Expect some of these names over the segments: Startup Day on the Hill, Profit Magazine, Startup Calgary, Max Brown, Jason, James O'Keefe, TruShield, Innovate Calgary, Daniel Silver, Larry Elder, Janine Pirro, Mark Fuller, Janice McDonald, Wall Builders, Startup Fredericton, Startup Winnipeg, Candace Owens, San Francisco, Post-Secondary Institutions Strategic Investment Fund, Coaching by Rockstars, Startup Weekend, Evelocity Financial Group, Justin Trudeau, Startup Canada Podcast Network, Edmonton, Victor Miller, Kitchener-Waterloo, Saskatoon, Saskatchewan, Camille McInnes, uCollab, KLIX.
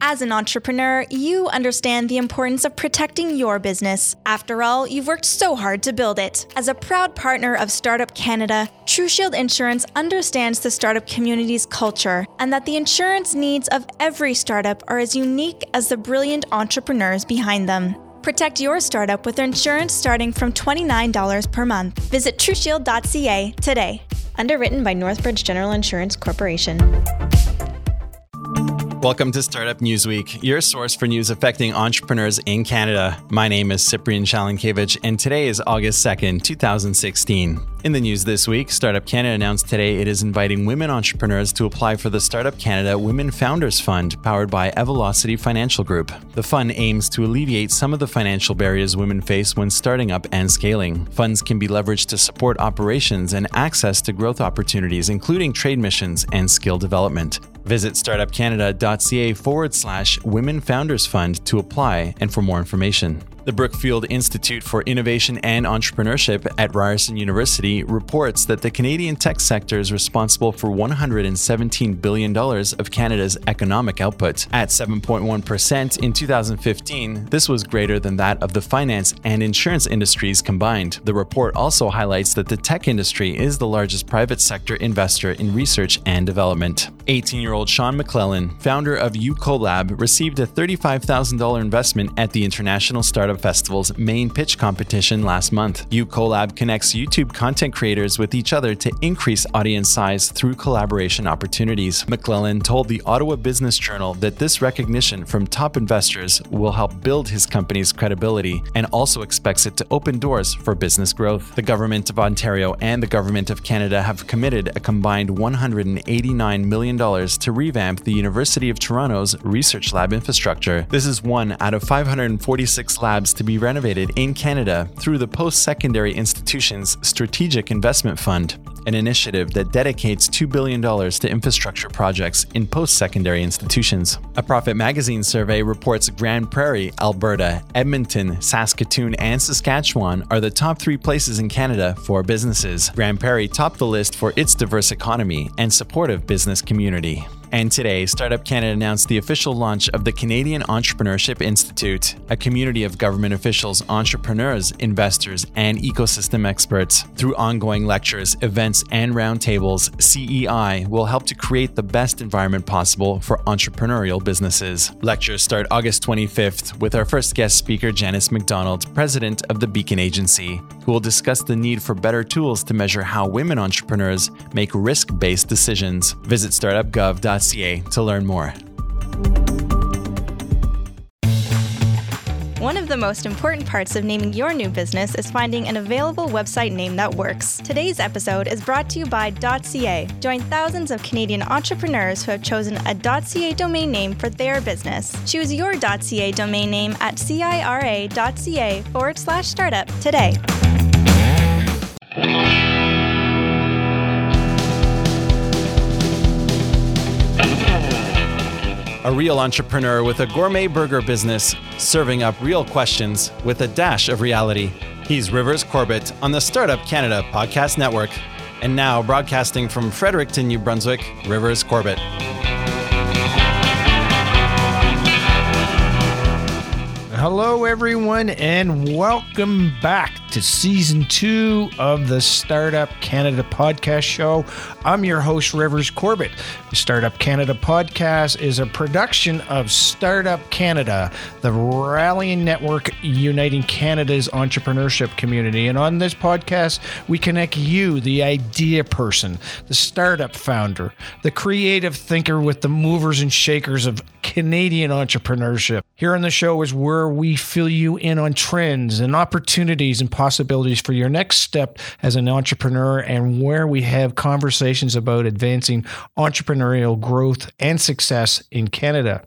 As an entrepreneur, you understand the importance of protecting your business. After all, you've worked so hard to build it. As a proud partner of Startup Canada, TruShield Insurance understands the startup community's culture and that the insurance needs of every startup are as unique as the brilliant entrepreneurs behind them. Protect your startup with insurance starting from $29 per month. Visit trushield.ca today. Underwritten by Northbridge General Insurance Corporation. Welcome to Startup Newsweek, your source for news affecting entrepreneurs in Canada. My name is Cyprian Chalankiewicz, and today is August 2nd, 2016. In the news this week, Startup Canada announced today it is inviting women entrepreneurs to apply for the Startup Canada Women Founders Fund, powered by Evelocity Financial Group. The fund aims to alleviate some of the financial barriers women face when starting up and scaling. Funds can be leveraged to support operations and access to growth opportunities, including trade missions and skill development. Visit startupcanada.ca/Women Founders Fund to apply and for more information. The Brookfield Institute for Innovation and Entrepreneurship at Ryerson University reports that the Canadian tech sector is responsible for $117 billion of Canada's economic output. At 7.1% in 2015, this was greater than that of the finance and insurance industries combined. The report also highlights that the tech industry is the largest private sector investor in research and development. 18-year-old Sean McClellan, founder of uCollab, received a $35,000 investment at the International Startup Festival's main pitch competition last month. uCollab connects YouTube content creators with each other to increase audience size through collaboration opportunities. McClellan told the Ottawa Business Journal that this recognition from top investors will help build his company's credibility and also expects it to open doors for business growth. The Government of Ontario and the Government of Canada have committed a combined $189 million to revamp the University of Toronto's research lab infrastructure. This is one out of 546 labs to be renovated in Canada through the Post-Secondary Institutions Strategic Investment Fund, an initiative that dedicates $2 billion to infrastructure projects in post-secondary institutions. A Profit Magazine survey reports Grand Prairie, Alberta, Edmonton, Saskatoon, and Saskatchewan are the top three places in Canada for businesses. Grand Prairie topped the list for its diverse economy and supportive business community. And today, Startup Canada announced the official launch of the Canadian Entrepreneurship Institute, a community of government officials, entrepreneurs, investors, and ecosystem experts. Through ongoing lectures, events, and roundtables, CEI will help to create the best environment possible for entrepreneurial businesses. Lectures start August 25th with our first guest speaker, Janice McDonald, president of the Beacon Agency, who will discuss the need for better tools to measure how women entrepreneurs make risk-based decisions. Visit startupgov.ca to learn more. One of the most important parts of naming your new business is finding an available website name that works. Today's episode is brought to you by .ca. Join thousands of Canadian entrepreneurs who have chosen a .ca domain name for their business. Choose your .ca domain name at cira.ca/startup today. A real entrepreneur with a gourmet burger business, serving up real questions with a dash of reality. He's Rivers Corbett on the Startup Canada Podcast Network. And now, broadcasting from Fredericton, New Brunswick, Rivers Corbett. Hello, everyone, and welcome back to Season 2 of the Startup Canada Podcast Show. I'm your host, Rivers Corbett. The Startup Canada Podcast is a production of Startup Canada, the rallying network uniting Canada's entrepreneurship community. And on this podcast, we connect you, the idea person, the startup founder, the creative thinker with the movers and shakers of Canadian entrepreneurship. Here on the show is where we fill you in on trends and opportunities and possibilities for your next step as an entrepreneur, and where we have conversations about advancing entrepreneurial growth and success in Canada.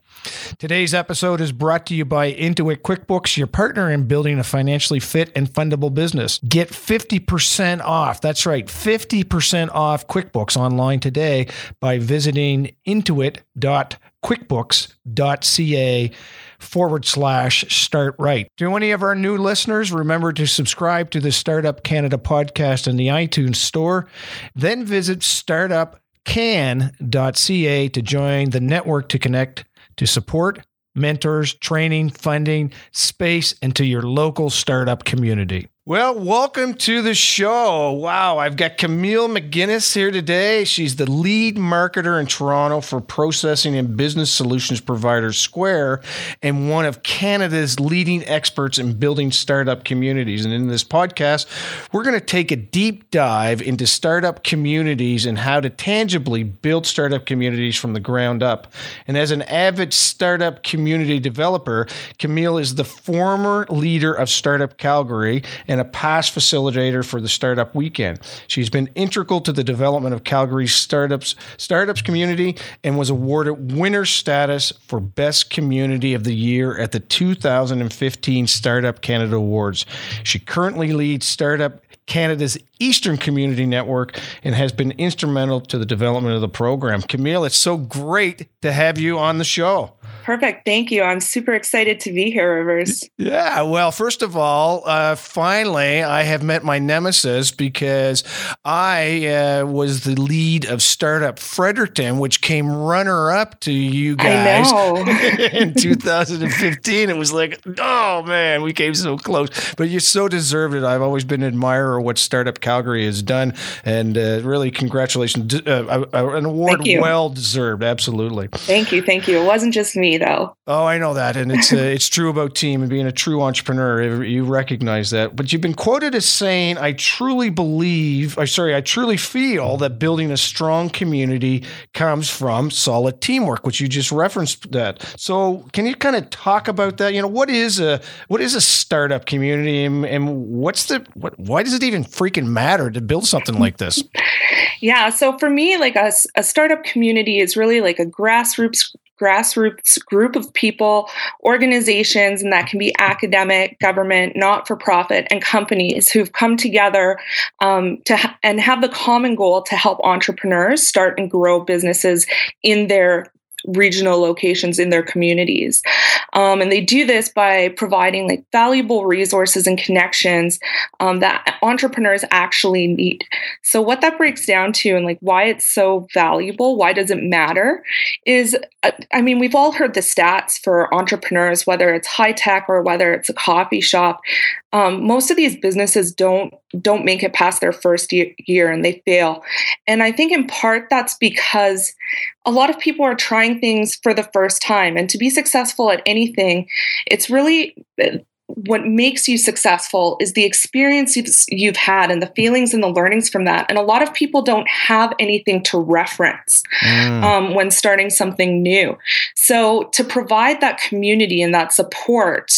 Today's episode is brought to you by Intuit QuickBooks, your partner in building a financially fit and fundable business. Get 50% off. That's right, 50% off QuickBooks online today by visiting intuit.quickbooks.ca/start right. To any of our new listeners, remember to subscribe to the Startup Canada Podcast in the iTunes Store. Then visit startupcan.ca to join the network to connect to support, mentors, training, funding, space, and to your local startup community. Well, welcome to the show. Wow, I've got Camille McInnes here today. She's the lead marketer in Toronto for processing and business solutions provider Square and one of Canada's leading experts in building startup communities. And in this podcast, we're going to take a deep dive into startup communities and how to tangibly build startup communities from the ground up. And as an avid startup community developer, Camille is the former leader of Startup Calgary and a past facilitator for the Startup Weekend. She's been integral to the development of Calgary's startups community and was awarded winner status for Best Community of the Year at the 2015 Startup Canada Awards. She currently leads Startup Canada's Eastern Community Network and has been instrumental to the development of the program. Camille, it's so great to have you on the show. Perfect. Thank you. I'm super excited to be here, Rivers. Yeah. Well, first of all, finally, I have met my nemesis because I was the lead of Startup Fredericton, which came runner-up to you guys in 2015. It was like, oh, man, we came so close. But you so deserved it. I've always been an admirer of what Startup Calgary has done. And really, congratulations. An award well deserved. Absolutely. Thank you. Thank you. It wasn't just me, though. Oh, I know that. And it's true about team and being a true entrepreneur. You recognize that. But you've been quoted as saying, I truly feel that building a strong community comes from solid teamwork, which you just referenced that. So can you kind of talk about that? You know, what is a startup community and why does it even freaking matter to build something like this? Yeah. So for me, like a startup community is really like a grassroots group of people, organizations, and that can be academic, government, not-for-profit, and companies who've come together and have the common goal to help entrepreneurs start and grow businesses in their regional locations, in their communities. And they do this by providing like valuable resources and connections that entrepreneurs actually need. So what that breaks down to and like why it's so valuable, why does it matter is, I mean, we've all heard the stats for entrepreneurs, whether it's high tech or whether it's a coffee shop. Most of these businesses don't make it past their first year and they fail. And I think in part that's because a lot of people are trying things for the first time. And to be successful at anything, it's really what makes you successful is the experience you've had and the feelings and the learnings from that. And a lot of people don't have anything to reference when starting something new. So to provide that community and that support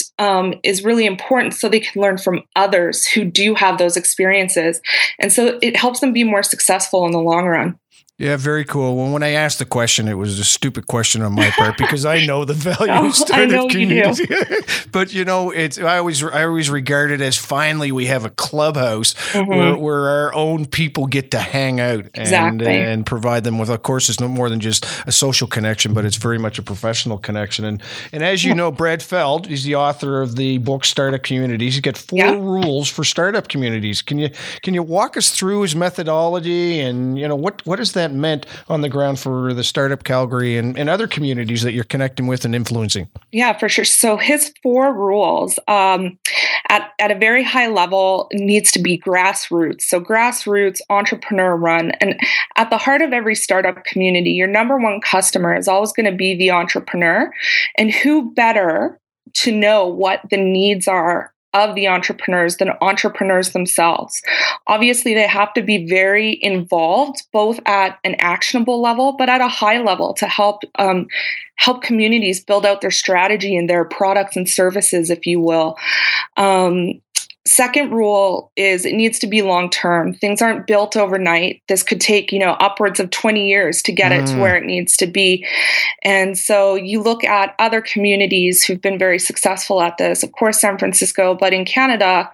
is really important so they can learn from others who do have those experiences. And so it helps them be more successful in the long run. Yeah, very cool. Well, when I asked the question, it was a stupid question on my part because I know the value of startup community. But you know, I always regard it as finally we have a clubhouse where our own people get to hang out and provide them with. Of course, it's no more than just a social connection, but it's very much a professional connection. And as you know, Brad Feld is the author of the book Startup Communities. He's got four rules for startup communities. Can you walk us through his methodology and you know what is that meant on the ground for the Startup Calgary and other communities that you're connecting with and influencing? Yeah, for sure. So his four rules at a very high level needs to be grassroots. So grassroots, entrepreneur run. And at the heart of every startup community, your number one customer is always going to be the entrepreneur. And who better to know what the needs are of the entrepreneurs than entrepreneurs themselves. Obviously, they have to be very involved, both at an actionable level, but at a high level to help communities build out their strategy and their products and services, if you will. Second rule is it needs to be long-term. Things aren't built overnight. This could take, upwards of 20 years to get it to where it needs to be. And so you look at other communities who've been very successful at this, of course, San Francisco, but in Canada,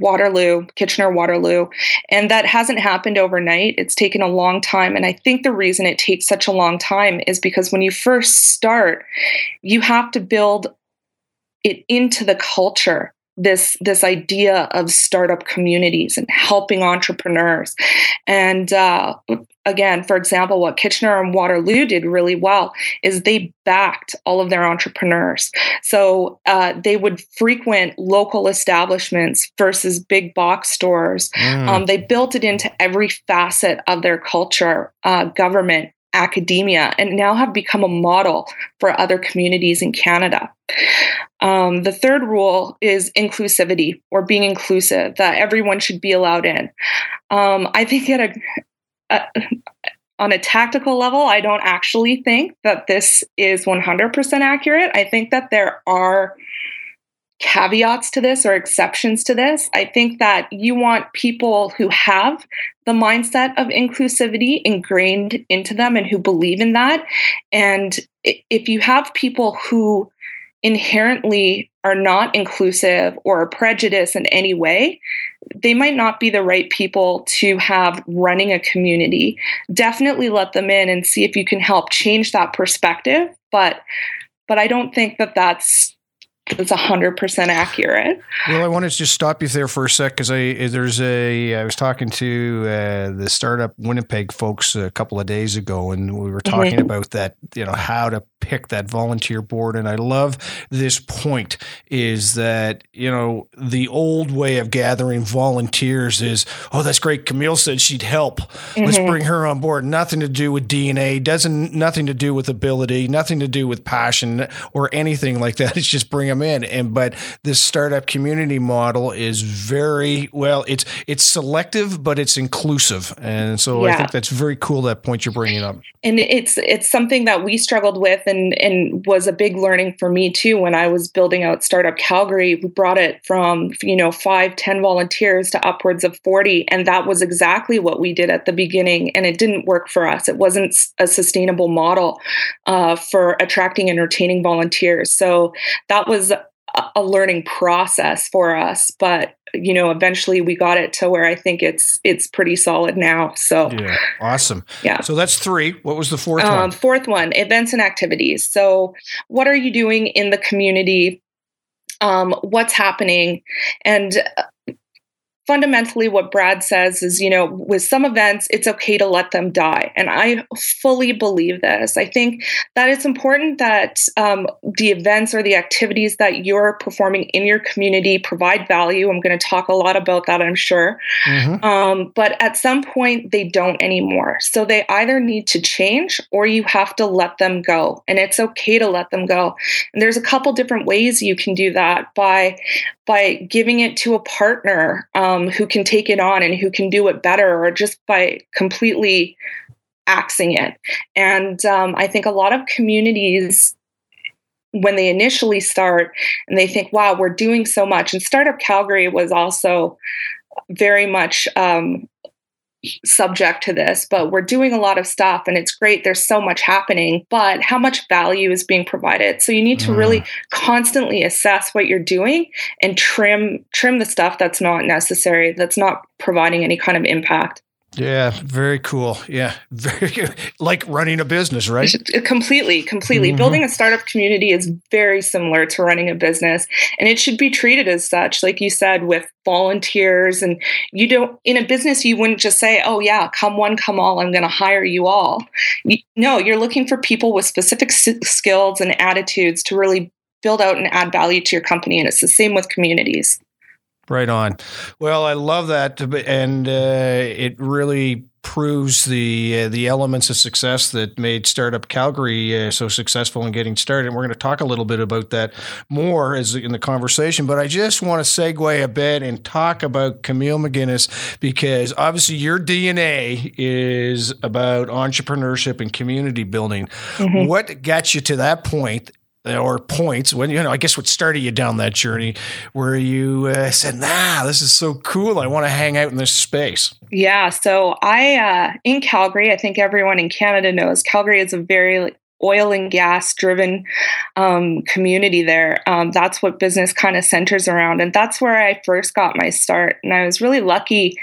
Kitchener-Waterloo, and that hasn't happened overnight. It's taken a long time. And I think the reason it takes such a long time is because when you first start, you have to build it into the culture this idea of startup communities and helping entrepreneurs. And again, for example, what Kitchener and Waterloo did really well is they backed all of their entrepreneurs. So they would frequent local establishments versus big box stores. They built it into every facet of their culture, government, academia, and now have become a model for other communities in Canada. The third rule is inclusivity, or being inclusive, that everyone should be allowed in. I think on a tactical level, I don't actually think that this is 100% accurate. I think that there are caveats to this or exceptions to this. I think that you want people who have the mindset of inclusivity ingrained into them and who believe in that. And if you have people who inherently are not inclusive or are prejudiced in any way, they might not be the right people to have running a community. Definitely let them in and see if you can help change that perspective. But I don't think that that's 100% accurate. Well, I want to just stop you there for a sec, because I was talking to the Startup Winnipeg folks a couple of days ago, and we were talking about that, how to pick that volunteer board. And I love this point is that, the old way of gathering volunteers is, oh, that's great. Camille said she'd help. Let's bring her on board. Nothing to do with DNA, nothing to do with ability, nothing to do with passion or anything like that. It's just bring them in. But this startup community model is very, it's selective, but it's inclusive. And so I think that's very cool, that point you're bringing up. And it's something that we struggled with and was a big learning for me too. When I was building out Startup Calgary, we brought it from, 5-10 volunteers to upwards of 40. And that was exactly what we did at the beginning. And it didn't work for us. It wasn't a sustainable model for attracting and retaining volunteers. So that was a learning process for us, but eventually we got it to where I think it's pretty solid now. So yeah. Awesome. Yeah. So that's 3. What was the fourth one? Fourth one, events and activities. So what are you doing in the community? What's happening? And fundamentally, what Brad says is, with some events, it's okay to let them die. And I fully believe this. I think that it's important that the events or the activities that you're performing in your community provide value. I'm going to talk a lot about that, I'm sure. But at some point, they don't anymore. So they either need to change or you have to let them go. And it's okay to let them go. And there's a couple different ways you can do that by giving it to a partner who can take it on and who can do it better, or just by completely axing it. And I think a lot of communities, when they initially start and they think, wow, we're doing so much. And Startup Calgary was also very much subject to this, but we're doing a lot of stuff and it's great. There's so much happening, but how much value is being provided? So you need to really constantly assess what you're doing and trim the stuff that's not necessary, that's not providing any kind of impact. Yeah. Very cool. Yeah. Very like running a business, right? Completely. Building a startup community is very similar to running a business, and it should be treated as such. Like you said, with volunteers, and in a business, you wouldn't just say, oh yeah, come one, come all, I'm going to hire you all. No, you're looking for people with specific skills and attitudes to really build out and add value to your company. And it's the same with communities. Right on. Well, I love that. And it really proves the elements of success that made Startup Calgary so successful in getting started. And we're going to talk a little bit about that more in the conversation. But I just want to segue a bit and talk about Camille McInnes, because obviously your DNA is about entrepreneurship and community building. What got you to that point? Or points when, I guess what started you down that journey where you said, nah, this is so cool. I want to hang out in this space. Yeah. So I, in Calgary, I think everyone in Canada knows Calgary is a very oil and gas driven community there. That's what business kind of centers around. And that's where I first got my start. And I was really lucky.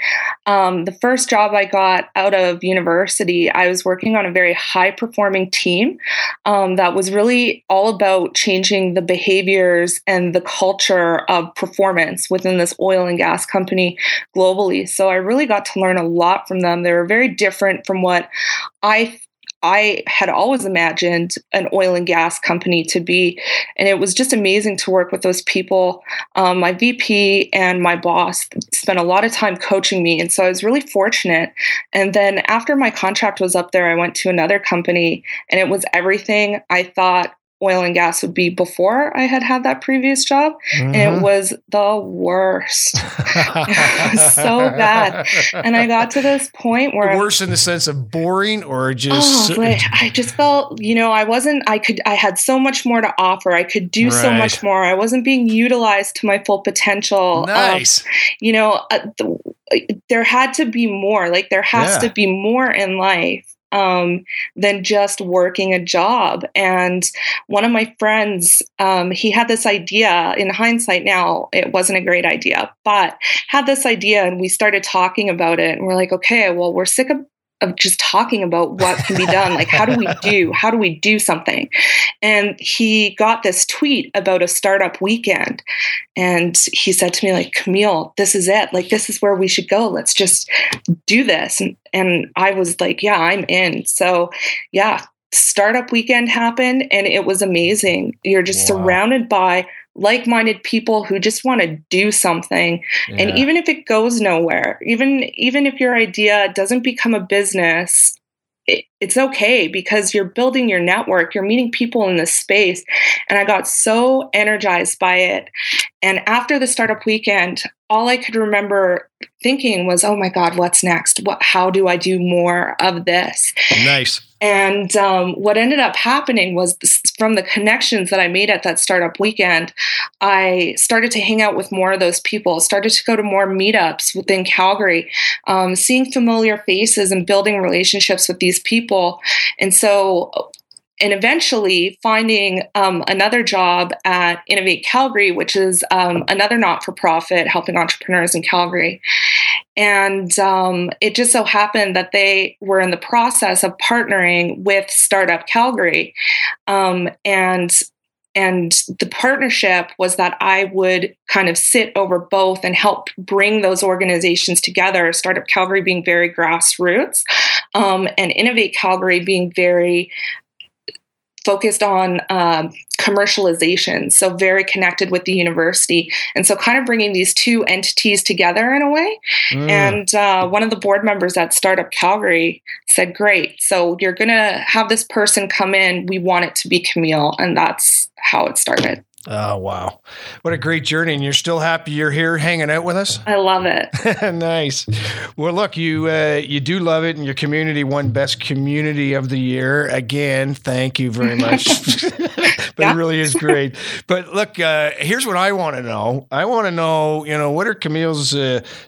The first job I got out of university, I was working on a very high performing team that was really all about changing the behaviors and the culture of performance within this oil and gas company globally. So I really got to learn a lot from them. They were very different from what I had always imagined an oil and gas company to be. And it was just amazing to work with those people. My VP and my boss spent a lot of time coaching me. And so I was really fortunate. And then after my contract was up there, I went to another company and it was everything I thought oil and gas would be before I had that previous job. Mm-hmm. And it was the worst. It was so bad. And I got to this point where worse in the sense of boring or just, I just felt, I had so much more to offer. I could do so much more. I wasn't being utilized to my full potential. Nice. There had to be more, there has to be more in life than just working a job. And one of my friends, he had this idea. In hindsight now, it wasn't a great idea, but had this idea and we started talking about it and we're like, okay, well, we're sick of just talking about what can be done. How do we do something? And he got this tweet about a startup weekend. And he said to me, Camille, this is it. This is where we should go. Let's just do this. And I was like, yeah, I'm in. So yeah, Startup Weekend happened and it was amazing. You're just surrounded by like-minded people who just want to do something. Yeah. And even if it goes nowhere, even if your idea doesn't become a business, it's okay because you're building your network, you're meeting people in this space. And I got so energized by it. And after the Startup Weekend, all I could remember thinking was, oh my God, what's next? How do I do more of this? Nice. And what ended up happening was from the connections that I made at that Startup Weekend, I started to hang out with more of those people, started to go to more meetups within Calgary, seeing familiar faces and building relationships with these people. And eventually finding another job at Innovate Calgary, which is another not-for-profit helping entrepreneurs in Calgary. And it just so happened that they were in the process of partnering with Startup Calgary. And the partnership was that I would kind of sit over both and help bring those organizations together, Startup Calgary being very grassroots and Innovate Calgary being very focused on commercialization, so very connected with the university. And so kind of bringing these two entities together in a way. Mm. And one of the board members at Startup Calgary said, great, so you're going to have this person come in. We want it to be Camille. And that's how it started. Oh, wow. What a great journey. And you're still happy you're here hanging out with us? I love it. Nice. Well, look, you do love it. And your community won Best Community of the Year. Again, thank you very much. It really is great. But look, here's what I want to know. I want to know, what are Camille's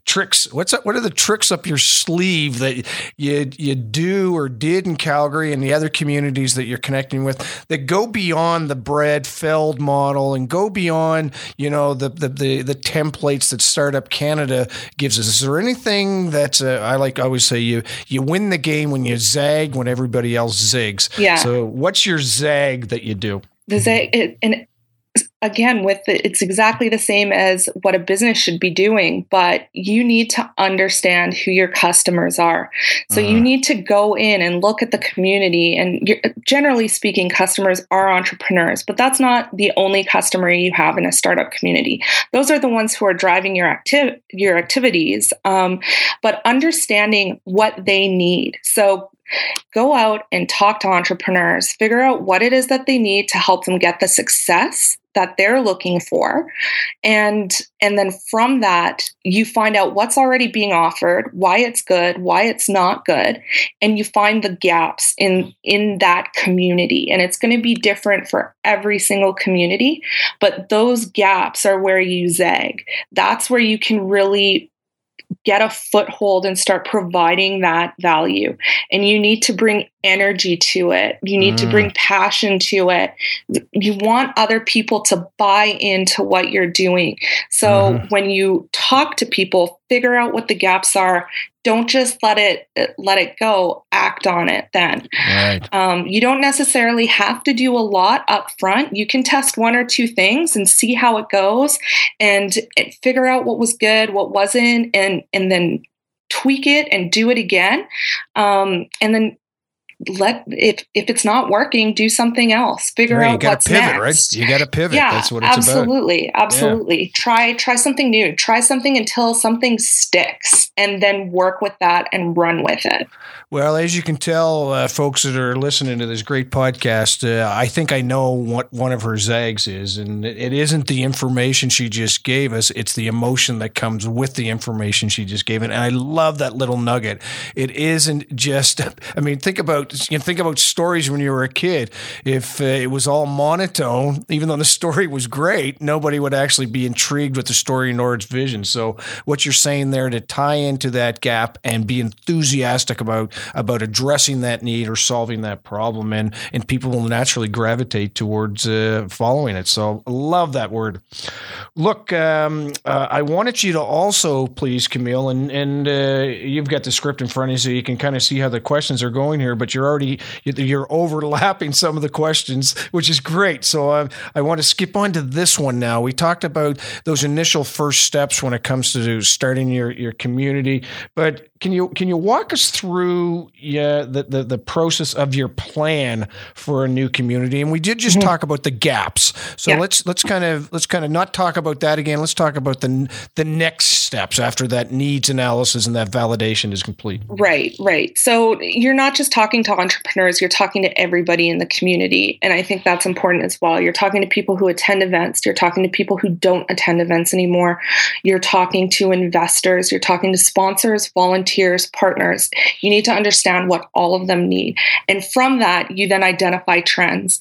tricks? What are the tricks up your sleeve that you do or did in Calgary and the other communities that you're connecting with that go beyond the Brad Feld model and go beyond, the templates that Startup Canada gives us? Is there anything that's I always say you win the game when you zag when everybody else zigs. Yeah. So what's your zag that you do? The zag, and again, it's exactly the same as what a business should be doing, but you need to understand who your customers are. So you need to go in and look at the community. And generally speaking, customers are entrepreneurs, but that's not the only customer you have in a startup community. Those are the ones who are driving your activities, but understanding what they need. So go out and talk to entrepreneurs, figure out what it is that they need to help them get the success that they're looking for. And then from that, you find out what's already being offered, why it's good, why it's not good, and you find the gaps in that community. And it's going to be different for every single community, but those gaps are where you zag. That's where you can really get a foothold and start providing that value. And you need to bring energy to it. You need to bring passion to it. You want other people to buy into what you're doing. So when you talk to people, figure out what the gaps are. Don't just let it go. Act on it then. Right. You don't necessarily have to do a lot up front. You can test one or two things and see how it goes and figure out what was good, what wasn't, and then tweak it and do it again. And then if it's not working, do something else. Figure out what's pivot, next. Right? You got to pivot. Yeah, that's what it's about. Absolutely. Yeah. Try something new. Try something until something sticks, and then work with that and run with it. Well, as you can tell, folks that are listening to this great podcast, I think I know what one of her zags is, and it isn't the information she just gave us. It's the emotion that comes with the information she just gave. And I love that little nugget. It isn't just, I mean, think about stories when you were a kid. If it was all monotone, even though the story was great, nobody would actually be intrigued with the story nor its vision. So what you're saying there, to tie into that gap and be enthusiastic about addressing that need or solving that problem, and people will naturally gravitate towards following it. So I love that word. Look, I wanted you to also, please, Camille, and you've got the script in front of you so you can kind of see how the questions are going here, but you're overlapping some of the questions, which is great. So I want to skip on to this one now. We talked about those initial first steps when it comes to starting your community, but can you walk us through the process of your plan for a new community? And we did just talk about the gaps. So let's kind of not talk about that again. Let's talk about the next steps after that needs analysis and that validation is complete. Right. So you're not just talking to entrepreneurs, you're talking to everybody in the community. And I think that's important as well. You're talking to people who attend events. You're talking to people who don't attend events anymore. You're talking to investors. You're talking to sponsors, volunteers, partners. You need to understand what all of them need. And from that, you then identify trends.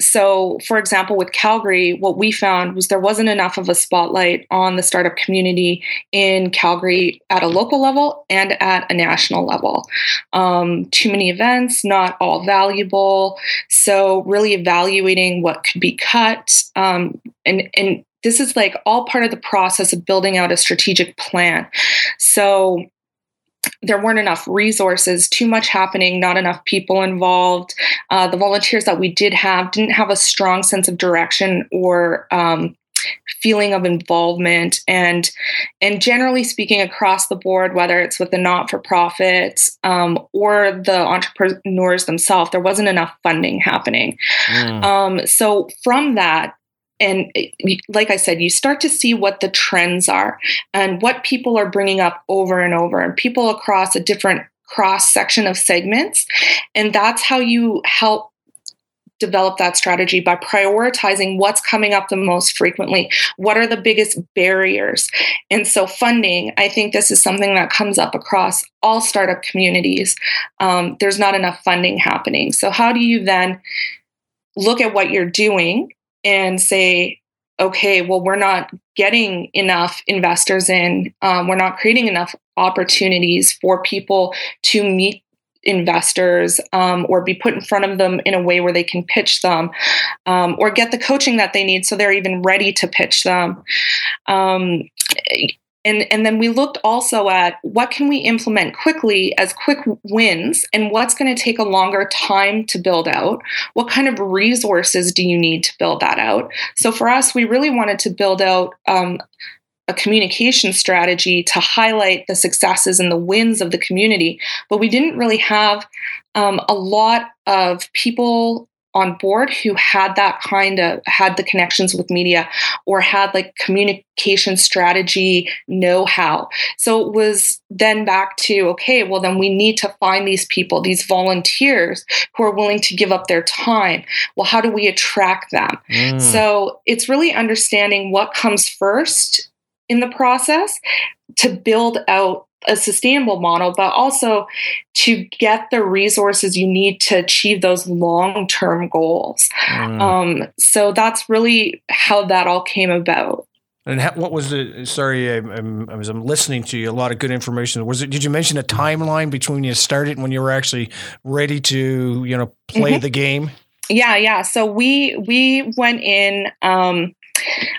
So for example, with Calgary, what we found was there wasn't enough of a spotlight on the startup community in Calgary at a local level and at a national level. Too many events, not all valuable. So really evaluating what could be cut, and this is like all part of the process of building out a strategic plan. So there weren't enough resources, too much happening, not enough people involved. The volunteers that we did have didn't have a strong sense of direction or feeling of involvement, and generally speaking across the board, whether it's with the not-for-profits or the entrepreneurs themselves, there wasn't enough funding happening. So from that, and like I said, you start to see what the trends are and what people are bringing up over and over, and people across a different cross-section of segments. And that's how you help develop that strategy, by prioritizing what's coming up the most frequently. What are the biggest barriers? And so funding, I think this is something that comes up across all startup communities. There's not enough funding happening. So how do you then look at what you're doing and say, okay, well, we're not getting enough investors in, we're not creating enough opportunities for people to meet investors, or be put in front of them in a way where they can pitch them, or get the coaching that they need so they're even ready to pitch them. And then we looked also at what can we implement quickly as quick wins, and what's going to take a longer time to build out. What kind of resources do you need to build that out? So for us, we really wanted to build out a communication strategy to highlight the successes and the wins of the community, but we didn't really have a lot of people on board who had that had the connections with media or had like communication strategy know-how. So it was then back to, okay, well then we need to find these people, these volunteers who are willing to give up their time. Well, how do we attract them? So it's really understanding what comes first in the process to build out a sustainable model, but also to get the resources you need to achieve those long-term goals. So that's really how that all came about. And what was the? Sorry, I'm listening to you. A lot of good information. Was it? Did you mention a timeline between you started and when you were actually ready to, you know, play the game? Yeah. So we went in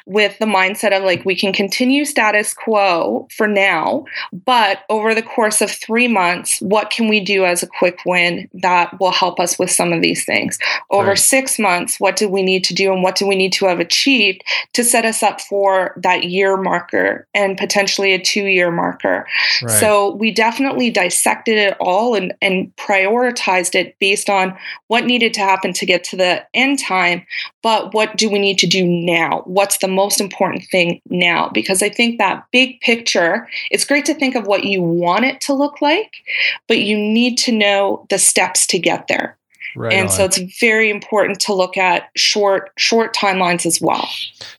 with the mindset of like, we can continue status quo for now, but over the course of 3 months, what can we do as a quick win that will help us with some of these things? Over 6 months, what do we need to do and what do we need to have achieved to set us up for that year marker and potentially a 2-year marker? Right. So we definitely dissected it all and prioritized it based on what needed to happen to get to the end time, but what do we need to do now? What's the most important thing now? Because I think that big picture, it's great to think of what you want it to look like, but you need to know the steps to get there. Right and on. So it's very important to look at short timelines as well.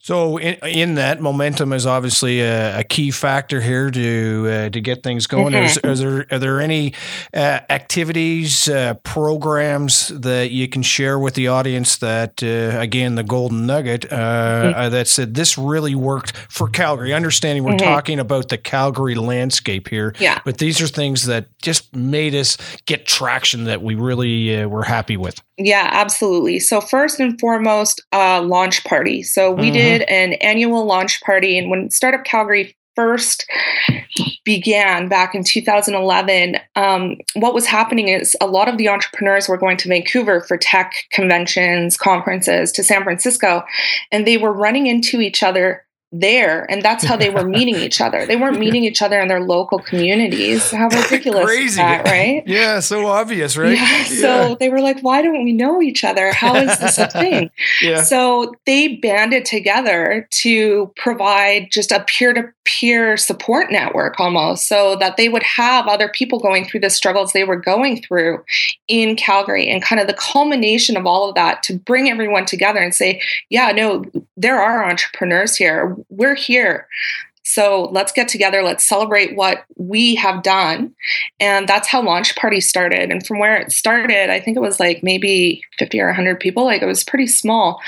So in that, momentum is obviously a key factor here to get things going. Mm-hmm. Are there any activities, programs that you can share with the audience that, again, the golden nugget that said this really worked for Calgary? Understanding we're talking about the Calgary landscape here, but these are things that just made us get traction that we really were happy with. Yeah, absolutely. So first and foremost, launch party. So we did an annual launch party, and when Startup Calgary first began back in 2011, what was happening is a lot of the entrepreneurs were going to Vancouver for tech conventions, conferences, to San Francisco, and they were running into each other there, and that's how they were meeting each other. They weren't meeting each other in their local communities. How ridiculous is that, right? Yeah, so obvious, right? Yeah, so they were like, why don't we know each other? How is this a thing? So they banded together to provide just a peer-to-peer support network almost, so that they would have other people going through the struggles they were going through in Calgary, and kind of the culmination of all of that to bring everyone together and say, yeah, no, there are entrepreneurs here. We're here. So let's get together. Let's celebrate what we have done. And that's how Launch Party started. And from where it started, I think it was like maybe 50 or 100 people. Like, it was pretty small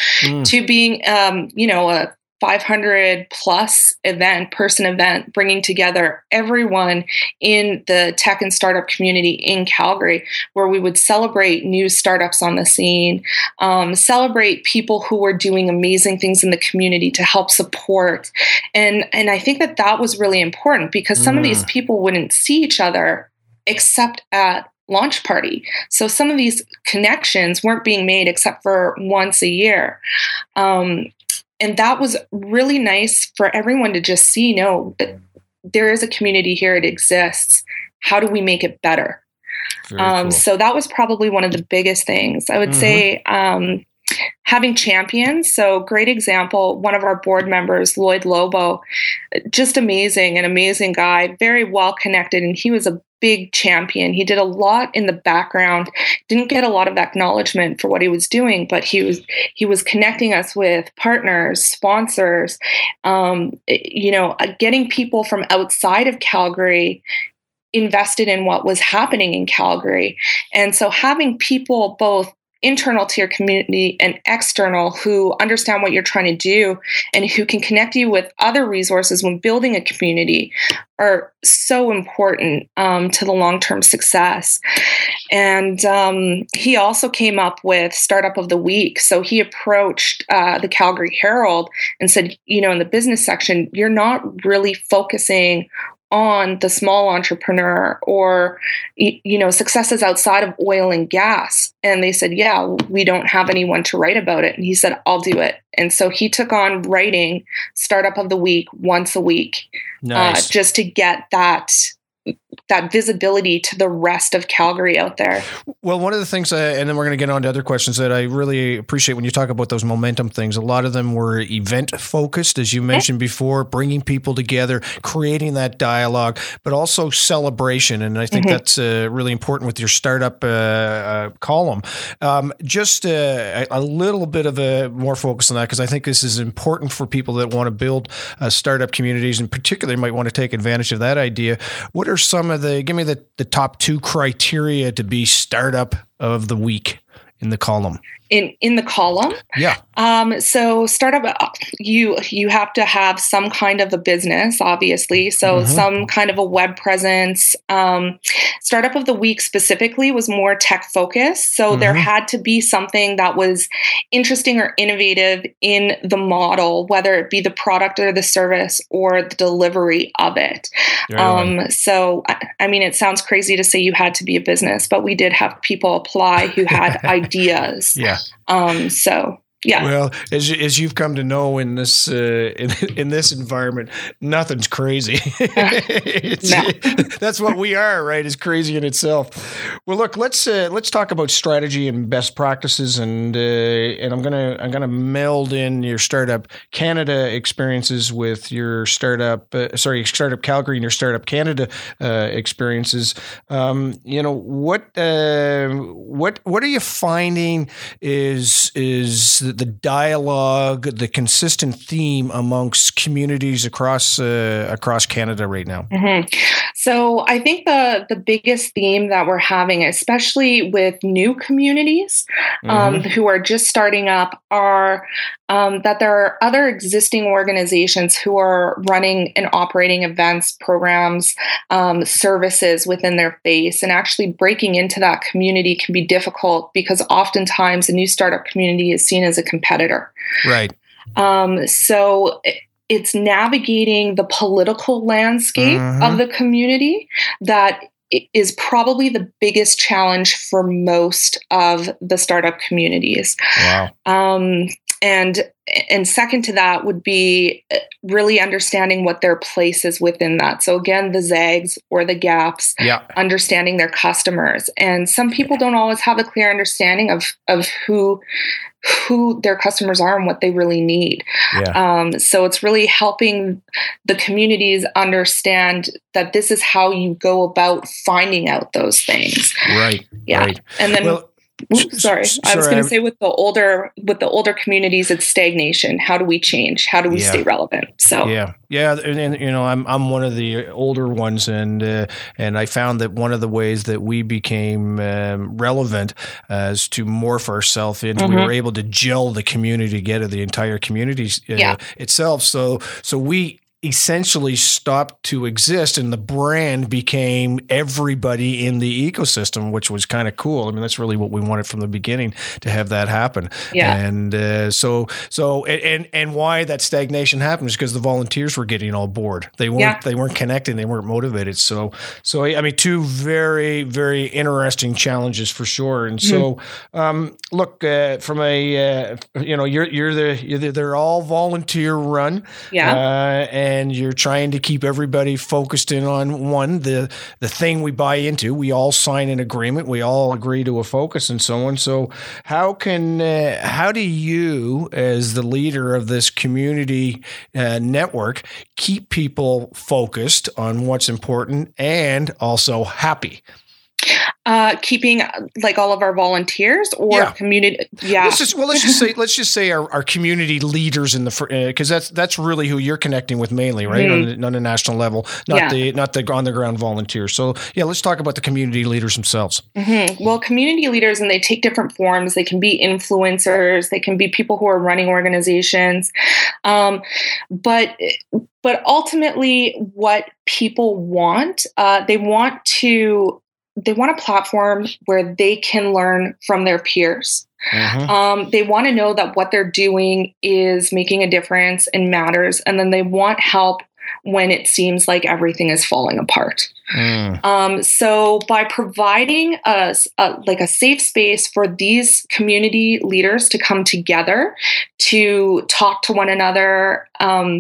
to being, a 500 plus person event, bringing together everyone in the tech and startup community in Calgary, where we would celebrate new startups on the scene, celebrate people who were doing amazing things in the community to help support. And I think that was really important, because some of these people wouldn't see each other except at launch party. So some of these connections weren't being made except for once a year. And that was really nice for everyone to just see, no, there is a community here. It exists. How do we make it better? Cool. So that was probably one of the biggest things. I would say having champions. So great example, one of our board members, Lloyd Lobo, just an amazing guy, very well connected. And he was a big champion. He did a lot in the background, didn't get a lot of acknowledgement for what he was doing, but he was connecting us with partners, sponsors, getting people from outside of Calgary invested in what was happening in Calgary. And so having people both internal to your community and external who understand what you're trying to do and who can connect you with other resources when building a community are so important to the long-term success. And he also came up with Startup of the Week. So he approached the Calgary Herald and said, in the business section, you're not really focusing on the small entrepreneur or, successes outside of oil and gas. And they said, yeah, we don't have anyone to write about it. And he said, I'll do it. And so he took on writing Startup of the Week once a week, just to get that visibility to the rest of Calgary out there. Well, one of the things, and then we're going to get on to other questions that I really appreciate when you talk about those momentum things, a lot of them were event focused, as you mentioned before, bringing people together, creating that dialogue, but also celebration. And I think that's really important with your startup column. Just a little bit of a more focus on that, because I think this is important for people that want to build startup communities, and particularly might want to take advantage of that idea. What are some of give me the top 2 criteria to be startup of the week in the column? in the column. Yeah. So startup, you have to have some kind of a business, obviously. So some kind of a web presence. Startup of the Week specifically was more tech focused. So there had to be something that was interesting or innovative in the model, whether it be the product or the service or the delivery of it. Right. So, I mean, it sounds crazy to say you had to be a business, but we did have people apply who had ideas. Yeah. Yeah. Well, as you've come to know in this environment, nothing's crazy. That's what we are, right? Is crazy in itself. Well, look, let's talk about strategy and best practices, and I'm gonna meld in your Startup Canada experiences with your Startup Calgary and your Startup Canada experiences. What are you finding is the dialogue, the consistent theme amongst communities across Canada right now? Mm-hmm. So I think the biggest theme that we're having, especially with new communities who are just starting up, are that there are other existing organizations who are running and operating events, programs, services within their base, and actually breaking into that community can be difficult because oftentimes a new startup community is seen as a competitor. Right. So it's navigating the political landscape of the community that is probably the biggest challenge for most of the startup communities. Wow. And second to that would be really understanding what their place is within that. So again, the zags or the gaps, understanding their customers. And some people don't always have a clear understanding of who their customers are and what they really need. Yeah. So it's really helping the communities understand that this is how you go about finding out those things. Right. Yeah. Right. And then... Well, I was going to say with the older communities, it's stagnation. How do we change? How do we stay relevant? So and you know, I'm one of the older ones, and I found that one of the ways that we became relevant is to morph ourselves into. We were able to gel the community together, the entire community itself. So we essentially stopped to exist, and the brand became everybody in the ecosystem, which was kind of cool. I mean, that's really what we wanted from the beginning, to have that happen. Yeah. And so why that stagnation happened is because the volunteers were getting all bored. They weren't they weren't connecting, they weren't motivated. So I mean, two very, very interesting challenges for sure. And so look, from a you know, you're the they're all volunteer run. Yeah. And you're trying to keep everybody focused in on the thing we buy into. We all sign an agreement. We all agree to a focus and so on. So how do you, as the leader of this community network, keep people focused on what's important and also happy? Keeping like all of our volunteers or community. Yeah. Let's just say our community leaders in the, because that's really who you're connecting with mainly, right? On a national level, not the on the ground volunteers. So let's talk about the community leaders themselves. Mm-hmm. Well, community leaders, and they take different forms. They can be influencers. They can be people who are running organizations. But ultimately what people want, they want a platform where they can learn from their peers. Mm-hmm. They want to know that what they're doing is making a difference and matters. And then they want help when it seems like everything is falling apart. Mm. So by providing a safe space for these community leaders to come together to talk to one another.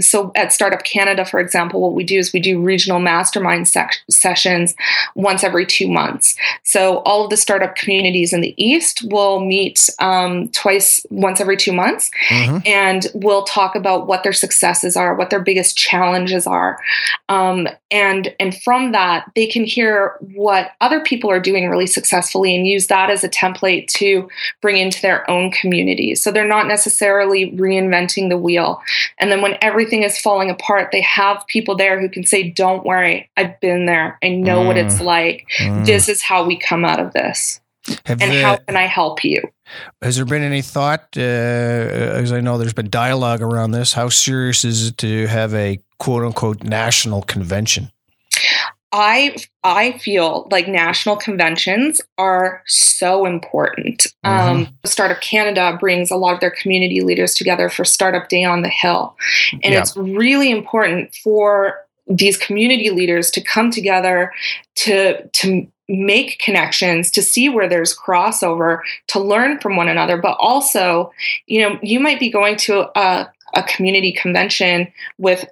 So at Startup Canada, for example, what we do is we do regional mastermind sessions once every 2 months. So all of the startup communities in the East will meet once every 2 months, and we'll talk about what their successes are, what their biggest challenges are. And from that, they can hear what other people are doing really successfully and use that as a template to bring into their own communities. So they're not necessarily reinventing the wheel. And then when everything is falling apart, they have people there who can say, "Don't worry, I've been there. I know what it's like. This is how we come out of this." How can I help you? Has there been any thought, because I know there's been dialogue around this, how serious is it to have a quote-unquote national convention? I feel like national conventions are so important. Mm-hmm. Startup Canada brings a lot of their community leaders together for Startup Day on the Hill. And it's really important for these community leaders to come together to make connections, to see where there's crossover, to learn from one another. But also, you might be going to a community convention with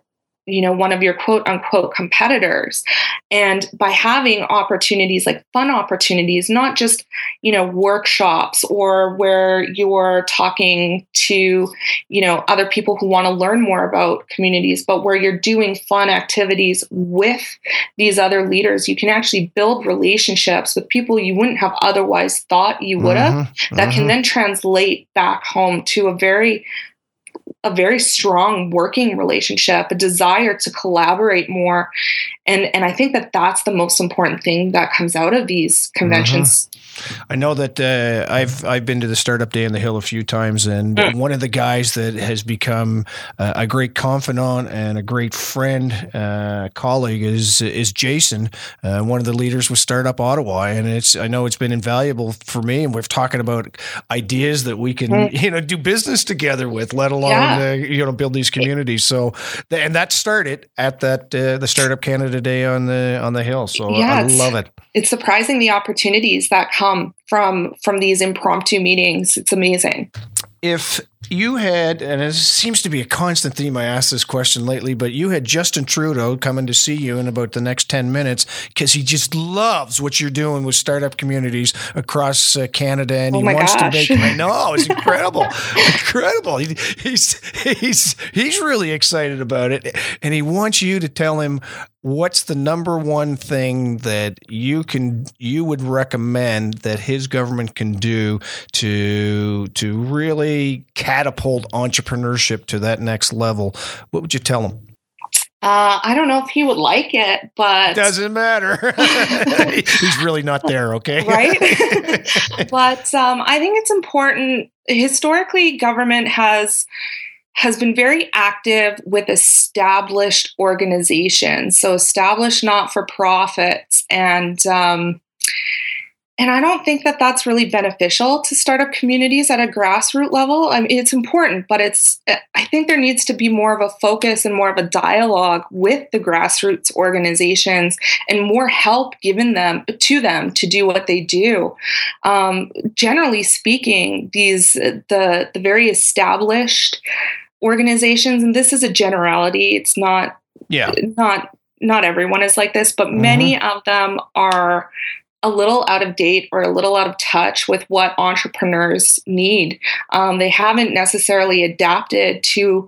one of your quote unquote competitors. And by having opportunities like fun opportunities, not just, workshops or where you're talking to, other people who want to learn more about communities, but where you're doing fun activities with these other leaders, you can actually build relationships with people you wouldn't have otherwise thought you would have that can then translate back home to a very strong working relationship, a desire to collaborate more. And I think that that's the most important thing that comes out of these conventions. Mm-hmm. I know that I've been to the Startup Day on the Hill a few times, and one of the guys that has become a great confidant and a great friend, colleague is Jason, one of the leaders with Startup Ottawa. And I know it's been invaluable for me, and we're talking about ideas that we can, do business together with, let alone, build these communities. So, and that started at that, the Startup Canada Day on the Hill. So I love it. It's surprising the opportunities that come from these impromptu meetings. It's amazing. If you had, and it seems to be a constant theme, I asked this question lately, but you had Justin Trudeau coming to see you in about the next 10 minutes because he just loves what you're doing with startup communities across Canada, and he wants to make. I know, it's incredible, incredible. He's really excited about it, and he wants you to tell him what's the number one thing that you would recommend that his government can do to really catapult entrepreneurship to that next level. What would you tell him? I don't know if he would like it, but doesn't matter. He's really not there. Okay. Right. But I think it's important. Historically, government has been very active with established organizations. So established not-for-profits and I don't think that that's really beneficial to startup communities at a grassroots level. I mean, it's important, but I think there needs to be more of a focus and more of a dialogue with the grassroots organizations and more help given to them to do what they do. Generally speaking, the very established organizations, and this is a generality, it's not everyone is like this, but many of them are a little out of date or a little out of touch with what entrepreneurs need. They haven't necessarily adapted to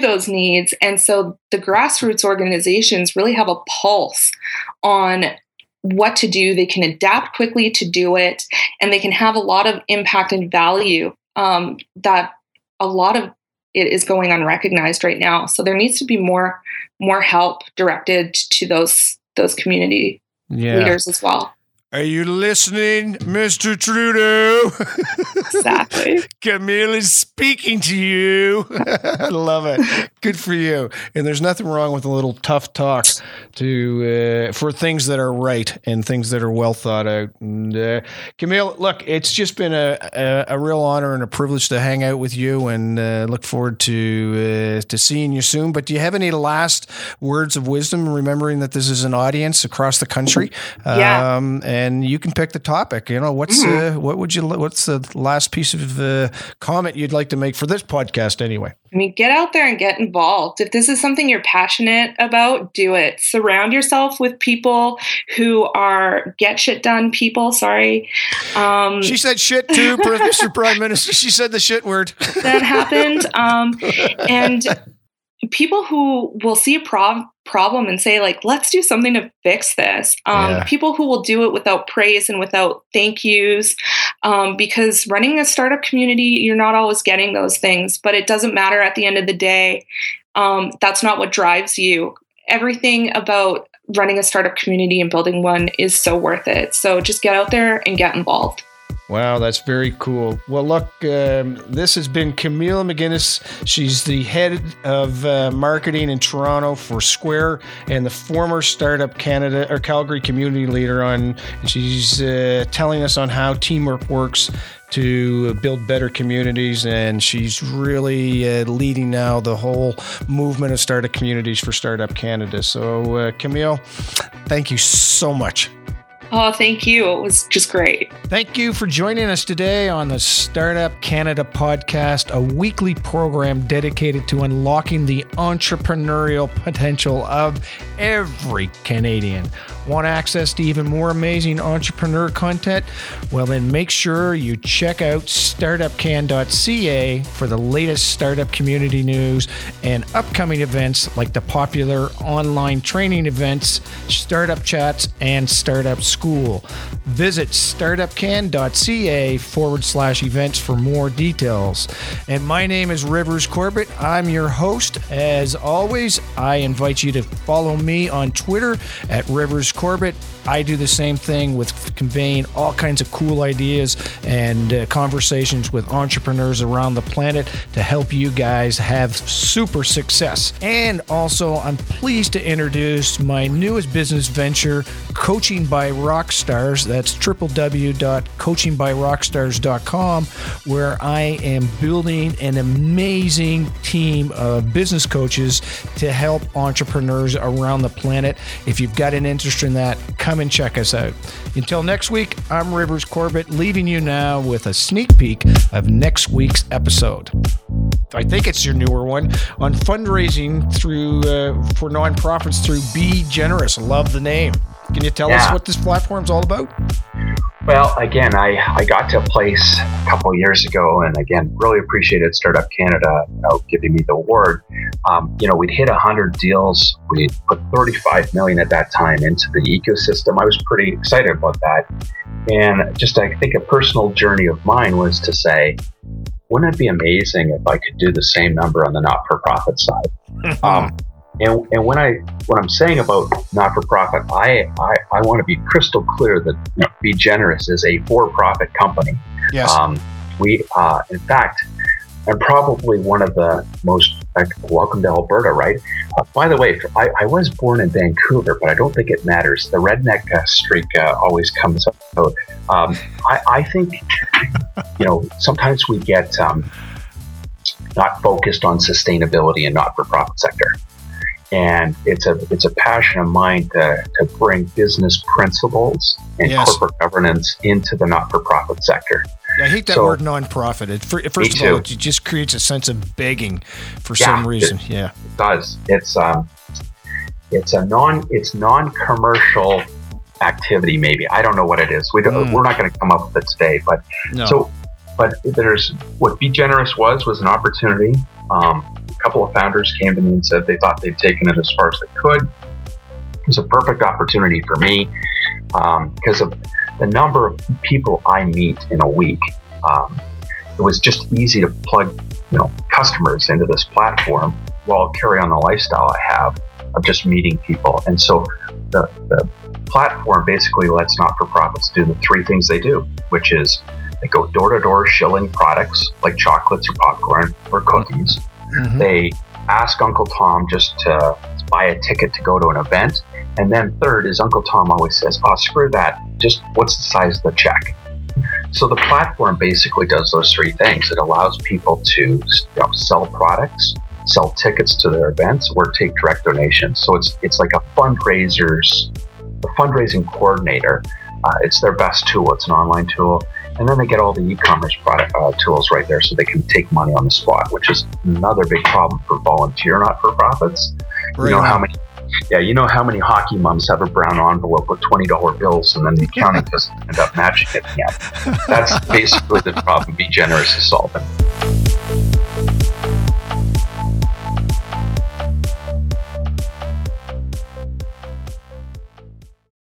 those needs. And so the grassroots organizations really have a pulse on what to do. They can adapt quickly to do it, and they can have a lot of impact and value that a lot of it is going unrecognized right now. So there needs to be more help directed to those community leaders as well. Are you listening, Mr. Trudeau? Exactly. Camille is speaking to you. I love it. Good for you. And there's nothing wrong with a little tough talk for things that are right and things that are well thought out. And Camille, look, it's just been a real honor and a privilege to hang out with you, and look forward to seeing you soon. But do you have any last words of wisdom, remembering that this is an audience across the country? Yeah. And you can pick the topic. What's the last piece of comment you'd like to make for this podcast anyway? I mean, get out there and get involved. If this is something you're passionate about, do it. Surround yourself with people who are get shit done people. Sorry. She said shit too, Mr. Prime Minister. She said the shit word. That happened. And people who will see a problem and say, like, let's do something to fix this. People who will do it without praise and without thank yous, because running a startup community, you're not always getting those things, but it doesn't matter at the end of the day. That's not what drives you. Everything about running a startup community and building one is so worth it. So just get out there and get involved. Wow, that's very cool. Well, look, this has been Camille McInnes. She's the head of marketing in Toronto for Square and the former Startup Canada or Calgary community leader. On, she's telling us on how teamwork works to build better communities. And she's really leading now the whole movement of startup communities for Startup Canada. So Camille, thank you so much. Oh, thank you. It was just great. Thank you for joining us today on the Startup Canada Podcast, a weekly program dedicated to unlocking the entrepreneurial potential of every Canadian. Want access to even more amazing entrepreneur content? Well, then make sure you check out startupcan.ca for the latest startup community news and upcoming events like the popular online training events, startup chats, and startup school. Visit startupcan.ca/events for more details. And my name is Rivers Corbett. I'm your host. As always, I invite you to follow me on Twitter at Rivers Corbett. I do the same thing with conveying all kinds of cool ideas and conversations with entrepreneurs around the planet to help you guys have super success. And also, I'm pleased to introduce my newest business venture, Coaching by Rockstars. That's www.coachingbyrockstars.com, where I am building an amazing team of business coaches to help entrepreneurs around the planet. If you've got an interest in that, come and check us out. Until next week, I'm Rivers Corbett, leaving you now with a sneak peek of next week's episode. I think it's your newer one on fundraising through for nonprofits through BeGenerous. Love the name. Can you tell us what this platform's all about? Well, again, I got to a place a couple of years ago, and again, really appreciated Startup Canada giving me the award. We'd hit 100 deals. We put $35 million at that time into the ecosystem. I was pretty excited about that. And just, I think a personal journey of mine was to say, wouldn't it be amazing if I could do the same number on the not-for-profit side? And when I'm saying about not-for-profit, I want to be crystal clear that BeGenerous is a for-profit company. Yes. We in fact, I'm probably one of the most, like, welcome to Alberta, right? By the way, I was born in Vancouver, but I don't think it matters. The redneck streak always comes up. I think, sometimes we get not focused on sustainability in not-for-profit sector. And it's a passion of mine to bring business principles and corporate governance into the not-for-profit sector. I hate that word non-profit. First of all, it just creates a sense of begging for some reason. It does. It's non-commercial activity. Maybe I don't know what it is. We're not going to come up with it today. But there's what BeGenerous was an opportunity. A couple of founders came to me and said they thought they'd taken it as far as they could. It was a perfect opportunity for me because of the number of people I meet in a week. It was just easy to plug customers into this platform while carry on the lifestyle I have of just meeting people. And so the platform basically lets not-for-profits do the three things they do, which is they go door-to-door shilling products like chocolates or popcorn or cookies. Mm-hmm. They ask Uncle Tom just to buy a ticket to go to an event. And then third is Uncle Tom always says, oh, screw that. Just what's the size of the check? So the platform basically does those three things. It allows people to sell products, sell tickets to their events, or take direct donations. So it's like a fundraising coordinator. It's their best tool. It's an online tool. And then they get all the e-commerce product tools right there so they can take money on the spot, which is another big problem for volunteer not-for-profits. Right. How many hockey moms have a brown envelope with $20 bills and then the county doesn't end up matching it again? That's basically the problem BeGenerous is solving.